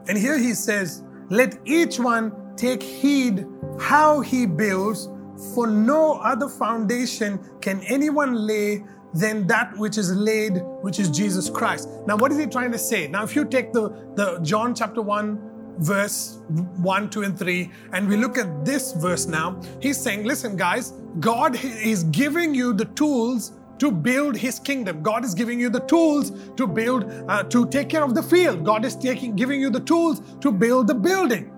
And here he says, let each one take heed how he builds, for no other foundation can anyone lay than that which is laid, which is Jesus Christ. Now, what is he trying to say? Now, if you take the, the John chapter one, verse one, two, and three, and we look at this verse now, he's saying, listen, guys, God is giving you the tools to build his kingdom. God is giving you the tools to build, uh, to take care of the field. God is taking, giving you the tools to build the building.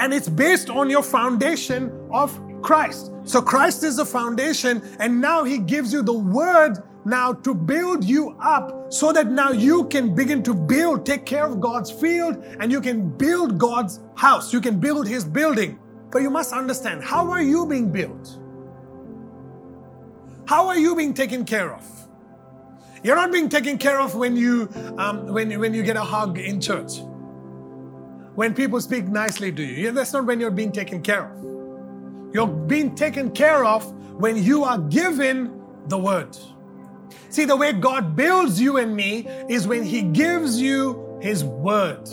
And it's based on your foundation of Christ. So Christ is the foundation, and now he gives you the word now to build you up so that now you can begin to build, take care of God's field, and you can build God's house. You can build his building. But you must understand, how are you being built? How are you being taken care of? You're not being taken care of when you um, when, when you get a hug in church. When people speak nicely to you. That's not when you're being taken care of. You're being taken care of when you are given the word. See, the way God builds you and me is when he gives you his word.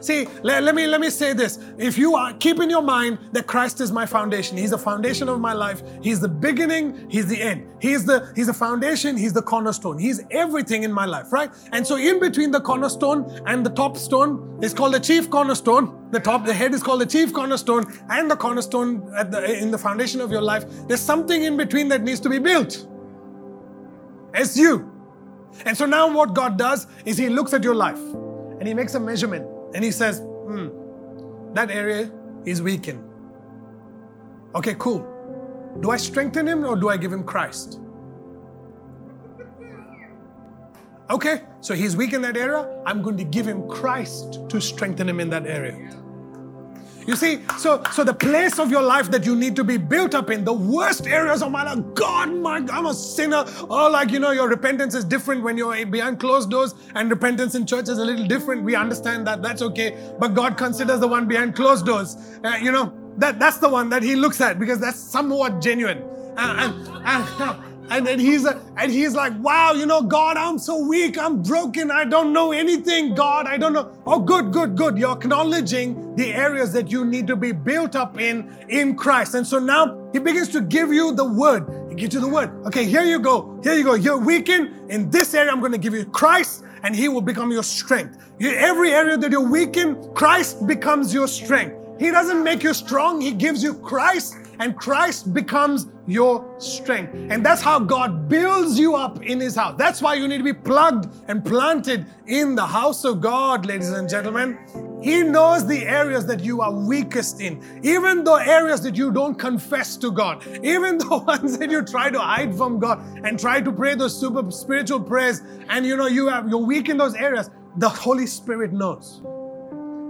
See, let, let me let me say this. If you are keep in your mind that Christ is my foundation, he's the foundation of my life, he's the beginning, he's the end. He's the he's the foundation, he's the cornerstone. He's everything in my life, right? And so in between the cornerstone and the top stone is called the chief cornerstone. The top, the head is called the chief cornerstone, and the cornerstone at the, in the foundation of your life, there's something in between that needs to be built. It's you. And so now what God does is he looks at your life and he makes a measurement. And he says, hmm, that area is weakened. Okay, cool. Do I strengthen him or do I give him Christ? Okay, so he's weak in that area. I'm going to give him Christ to strengthen him in that area. You see, so so the place of your life that you need to be built up in, the worst areas of my life, God, my, I'm a sinner. Oh, like, you know, your repentance is different when you're behind closed doors, and repentance in church is a little different. We understand that. That's okay. But God considers the one behind closed doors. Uh, you know, that that's the one that he looks at because that's somewhat genuine. Uh, and, and, and then he's a, and he's like, wow, you know, God, I'm so weak. I'm broken. I don't know anything, God. I don't know. Oh, good, good, good. You're acknowledging the areas that you need to be built up in, in Christ. And so now he begins to give you the word. He gives you the word. Okay, here you go. Here you go. You're weakened. In this area, I'm going to give you Christ, and he will become your strength. You, every area that you're weakened, Christ becomes your strength. He doesn't make you strong. He gives you Christ, and Christ becomes your strength. And that's how God builds you up in his house. That's why you need to be plugged and planted in the house of God, ladies and gentlemen. He knows the areas that you are weakest in, even the areas that you don't confess to God, even the ones that you try to hide from God and try to pray those super spiritual prayers. And you know, you have, you're weak in those areas. The Holy Spirit knows.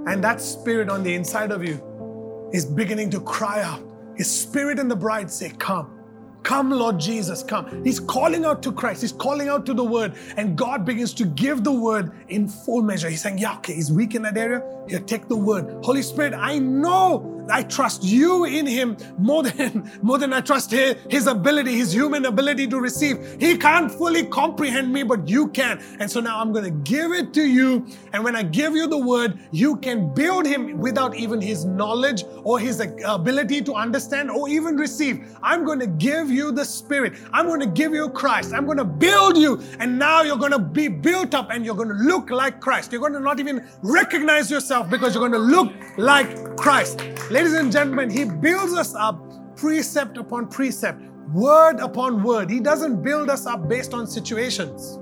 And that spirit on the inside of you is beginning to cry out. His spirit and the bride say, come. Come, Lord Jesus, come. He's calling out to Christ. He's calling out to the word. And God begins to give the word in full measure. He's saying, yeah, okay, he's weak in that area. Here, take the word. Holy Spirit, I know I trust you in him more than, more than I trust his, his ability, his human ability to receive. He can't fully comprehend me, but you can. And so now I'm going to give it to you. And when I give you the word, you can build him without even his knowledge or his ability to understand or even receive. I'm going to give you the Spirit. I'm going to give you Christ. I'm going to build you. And now you're going to be built up and you're going to look like Christ. You're going to not even recognize yourself because you're going to look like Christ. Ladies and gentlemen, he builds us up precept upon precept, word upon word. He doesn't build us up based on situations.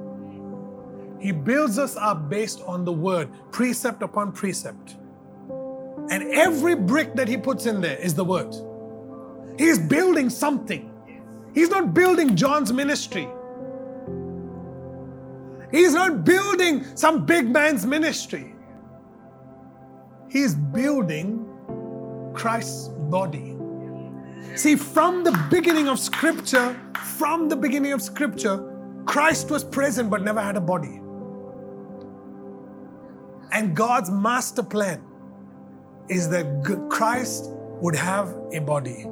He builds us up based on the word, precept upon precept. And every brick that he puts in there is the word. He is building something. He's not building John's ministry. He's not building some big man's ministry. He's building Christ's body. See, from the beginning of Scripture, from the beginning of Scripture, Christ was present but never had a body. And God's master plan is that Christ would have a body.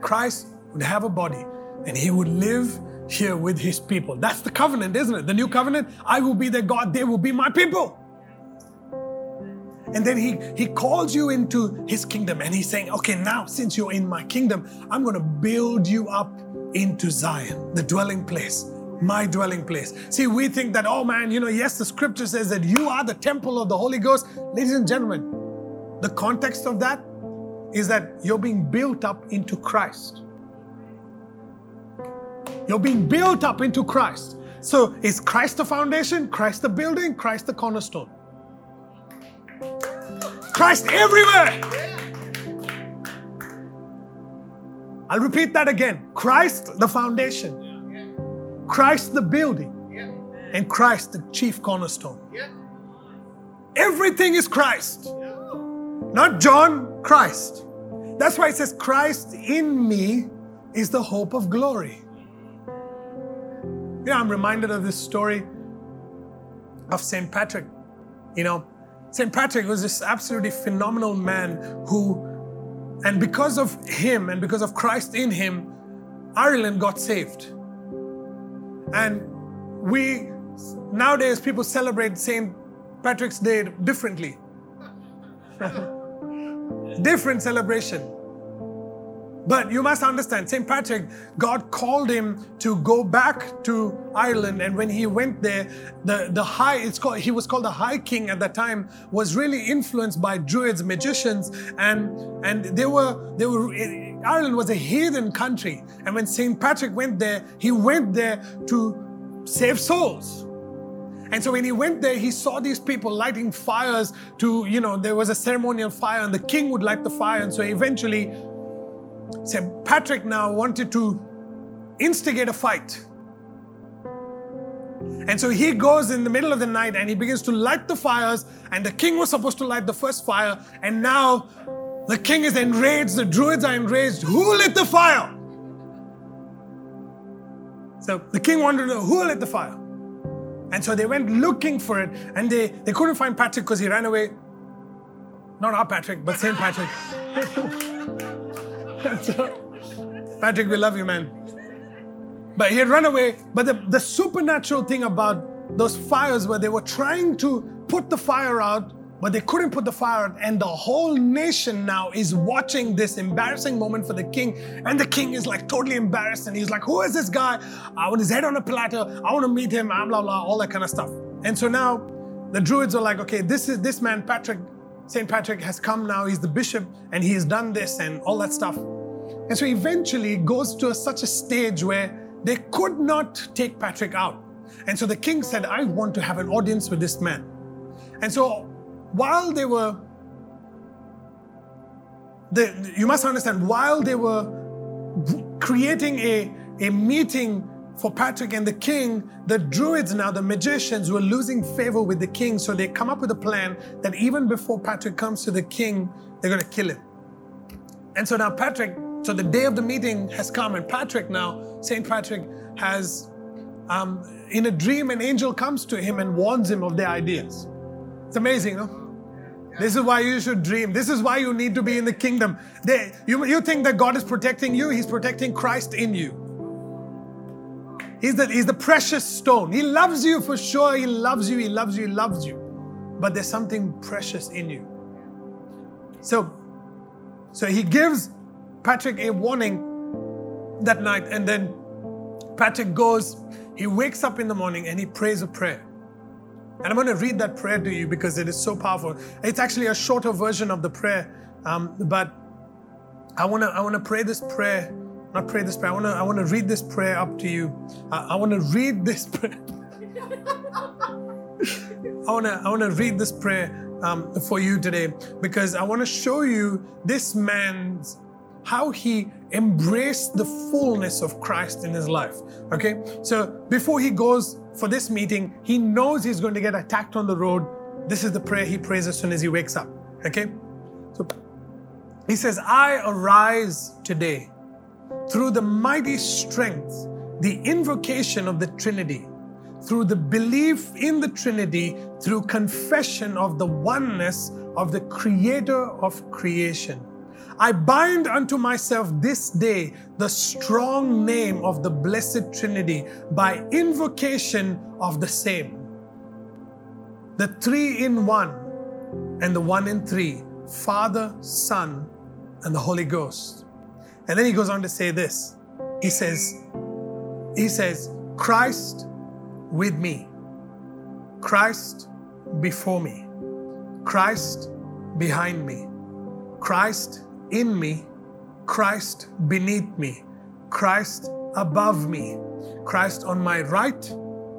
Christ would have a body. and he would live here with his people. That's the covenant, isn't it? The new covenant, I will be their God, they will be my people. And then he, he calls you into his kingdom and he's saying, okay, now since you're in my kingdom, I'm going to build you up into Zion, the dwelling place, my dwelling place. See, we think that, oh man, you know, yes, the scripture says that you are the temple of the Holy Ghost. Ladies and gentlemen, the context of that is that you're being built up into Christ. You're being built up into Christ. So is Christ the foundation, Christ the building, Christ the cornerstone? Christ everywhere. I'll repeat that again. Christ the foundation, Christ the building, and Christ the chief cornerstone. Everything is Christ. Not John, Christ. That's why it says Christ in me is the hope of glory. You know, I'm reminded of this story of Saint Patrick. You know, Saint Patrick was this absolutely phenomenal man who, and because of him and because of Christ in him, Ireland got saved. And we, nowadays people celebrate Saint Patrick's Day differently. Different celebration. But you must understand, Saint Patrick, God called him to go back to Ireland. And when he went there, the, the high, it's called, he was called the High King at that time, was really influenced by Druids, magicians. And, and they were, they were, Ireland was a heathen country. And when Saint Patrick went there, he went there to save souls. And so when he went there, he saw these people lighting fires to, you know, there was a ceremonial fire and the king would light the fire. And so eventually, Saint Patrick now wanted to instigate a fight. And so he goes in the middle of the night and he begins to light the fires, and the king was supposed to light the first fire, and now the king is enraged, the Druids are enraged. Who lit the fire? So the king wanted to know who lit the fire. And so they went looking for it, and they, they couldn't find Patrick because he ran away. Not our Patrick, but Saint Patrick. So, Patrick, we love you, man. But he had run away. But the, the supernatural thing about those fires where they were trying to put the fire out, but they couldn't put the fire out. And the whole nation now is watching this embarrassing moment for the king. And the king is like totally embarrassed. And he's like, who is this guy? I want his head on a platter. I want to meet him, blah, blah, blah, all that kind of stuff. And so now the Druids are like, okay, this is this man, Patrick, Saint Patrick has come now. He's the bishop and he's done this and all that stuff. And so eventually it goes to a, such a stage where they could not take Patrick out. And so the king said, I want to have an audience with this man. And so while they were, they, you must understand, while they were creating a, a meeting for Patrick and the king, the Druids now, the magicians, were losing favor with the king. So they come up with a plan that even before Patrick comes to the king, they're going to kill him. And so now Patrick, so the day of the meeting has come, and Patrick now, Saint Patrick has, um, in a dream, an angel comes to him and warns him of their ideas. It's amazing, no? This is why you should dream. This is why you need to be in the kingdom. They, you, you think that God is protecting you. He's protecting Christ in you. He's the, he's the precious stone. He loves you for sure. He loves you. He loves you. He loves you. But there's something precious in you. So, So he gives Patrick a warning that night, and then Patrick goes, he wakes up in the morning and he prays a prayer. And I'm going to read that prayer to you because it is so powerful. It's actually a shorter version of the prayer, um, but I want to I want to pray this prayer, not pray this prayer, I want to I want to read this prayer up to you. I, I want to read this prayer. I want to I want to read this prayer. Um, for you today, because I want to show you this man's, how he embraced the fullness of Christ in his life. Okay, so before he goes for this meeting, he knows he's going to get attacked on the road. This is the prayer he prays as soon as he wakes up. Okay, so he says, I arise today through the mighty strength, the invocation of the Trinity, through the belief in the Trinity, through confession of the oneness of the Creator of creation. I bind unto myself this day the strong name of the Blessed Trinity by invocation of the same. The three in one and the one in three, Father, Son, and the Holy Ghost. And then he goes on to say this. He says, he says, Christ with me, Christ before me, Christ behind me, Christ in me, Christ beneath me, Christ above me, Christ on my right,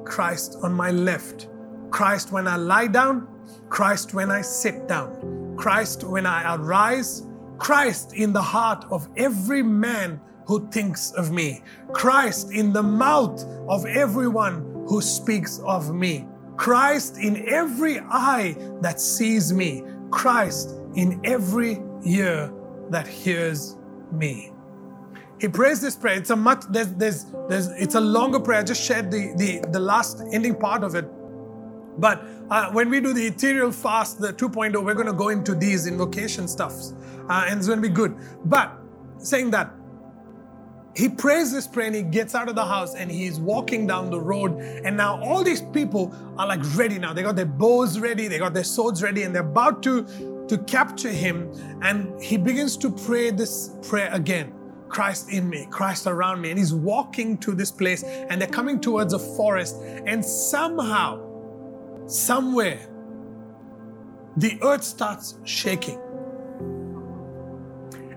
Christ on my left, Christ when I lie down, Christ when I sit down, Christ when I arise, Christ in the heart of every man who thinks of me, Christ in the mouth of everyone who speaks of me, Christ in every eye that sees me, Christ in every ear that hears me. He prays this prayer. It's a much, there's, there's, there's, it's a longer prayer. I just shared the, the, the last ending part of it. But uh, when we do the ethereal fast, the two point oh, we're going to go into these invocation stuffs. Uh, and it's going to be good. But saying that, he prays this prayer and he gets out of the house and he's walking down the road. And now all these people are like ready now. They got their bows ready. They got their swords ready. And they're about to, to capture him. And he begins to pray this prayer again. Christ in me, Christ around me. And he's walking to this place. And they're coming towards a forest. And somehow, somewhere, the earth starts shaking.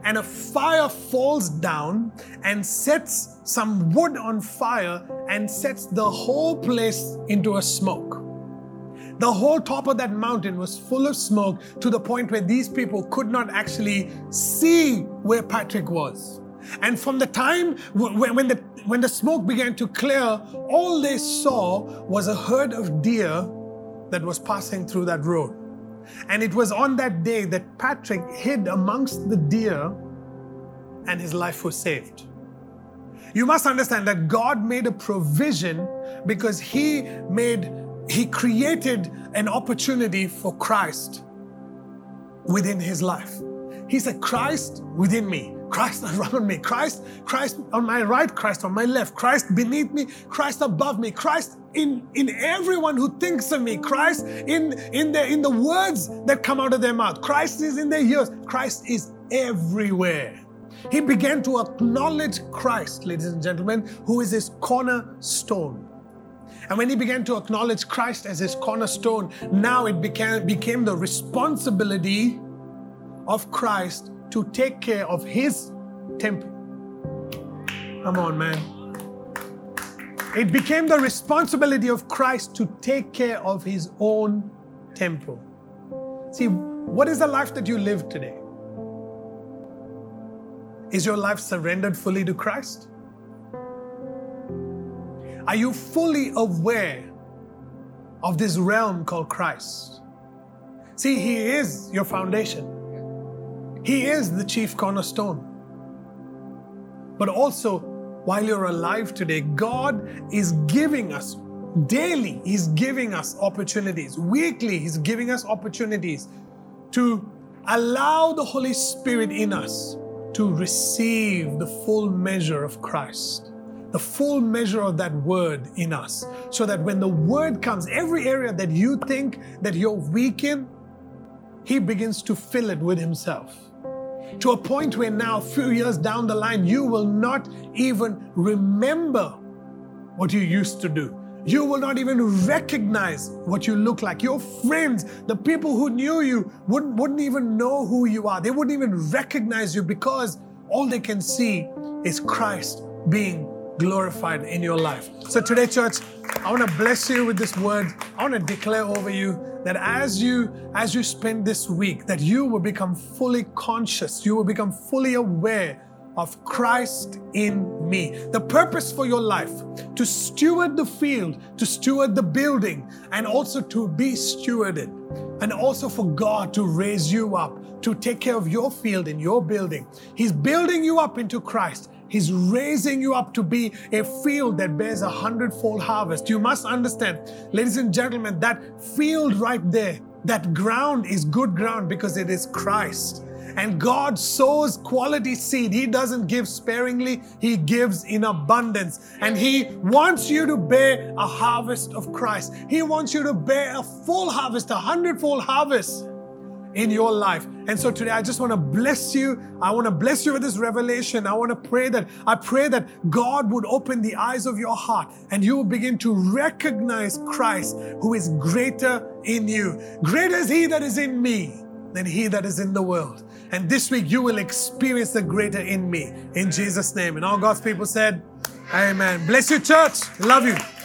And a fire falls down and sets some wood on fire and sets the whole place into a smoke. The whole top of that mountain was full of smoke to the point where these people could not actually see where Patrick was. And from the time when the, when the smoke began to clear, all they saw was a herd of deer that was passing through that road. And it was on that day that Patrick hid amongst the deer and his life was saved. You must understand that God made a provision because he made, he created an opportunity for Christ within his life. He said, Christ within me, Christ around me, Christ, Christ on my right, Christ on my left, Christ beneath me, Christ above me, Christ in, in everyone who thinks of me, Christ in, in, the, in the words that come out of their mouth, Christ is in their ears, Christ is everywhere. He began to acknowledge Christ, ladies and gentlemen, who is his cornerstone. And when he began to acknowledge Christ as his cornerstone, now it became, became the responsibility of Christ to take care of his temple. Come on, man. It became the responsibility of Christ to take care of his own temple. See, what is the life that you live today? Is your life surrendered fully to Christ? Are you fully aware of this realm called Christ? See, he is your foundation. He is the chief cornerstone. But also, while you're alive today, God is giving us daily, he's giving us opportunities. Weekly, he's giving us opportunities to allow the Holy Spirit in us to receive the full measure of Christ, the full measure of that word in us, so that when the word comes, every area that you think that you're weak in, he begins to fill it with himself. To a point where now, a few years down the line, you will not even remember what you used to do. You will not even recognize what you look like. Your friends, the people who knew you, wouldn't, wouldn't even know who you are. They wouldn't even recognize you because all they can see is Christ being glorified in your life. So today, church, I want to bless you with this word. I want to declare over you that as you, as you spend this week, that you will become fully conscious. You will become fully aware of Christ in me. The purpose for your life, to steward the field, to steward the building, and also to be stewarded. And also for God to raise you up, to take care of your field and your building. He's building you up into Christ. He's raising you up to be a field that bears a hundredfold harvest. You must understand, ladies and gentlemen, that field right there, that ground is good ground because it is Christ. And God sows quality seed. He doesn't give sparingly. He gives in abundance. And He wants you to bear a harvest of Christ. He wants you to bear a full harvest, a hundredfold harvest in your life. And so today I just want to bless you. I want to bless you with this revelation. I want to pray that, I pray that God would open the eyes of your heart and you will begin to recognize Christ, who is greater in you. Greater is He that is in me than he that is in the world. And this week you will experience the greater in me, in Jesus' name. And all God's people said, amen. Bless you, church. Love you.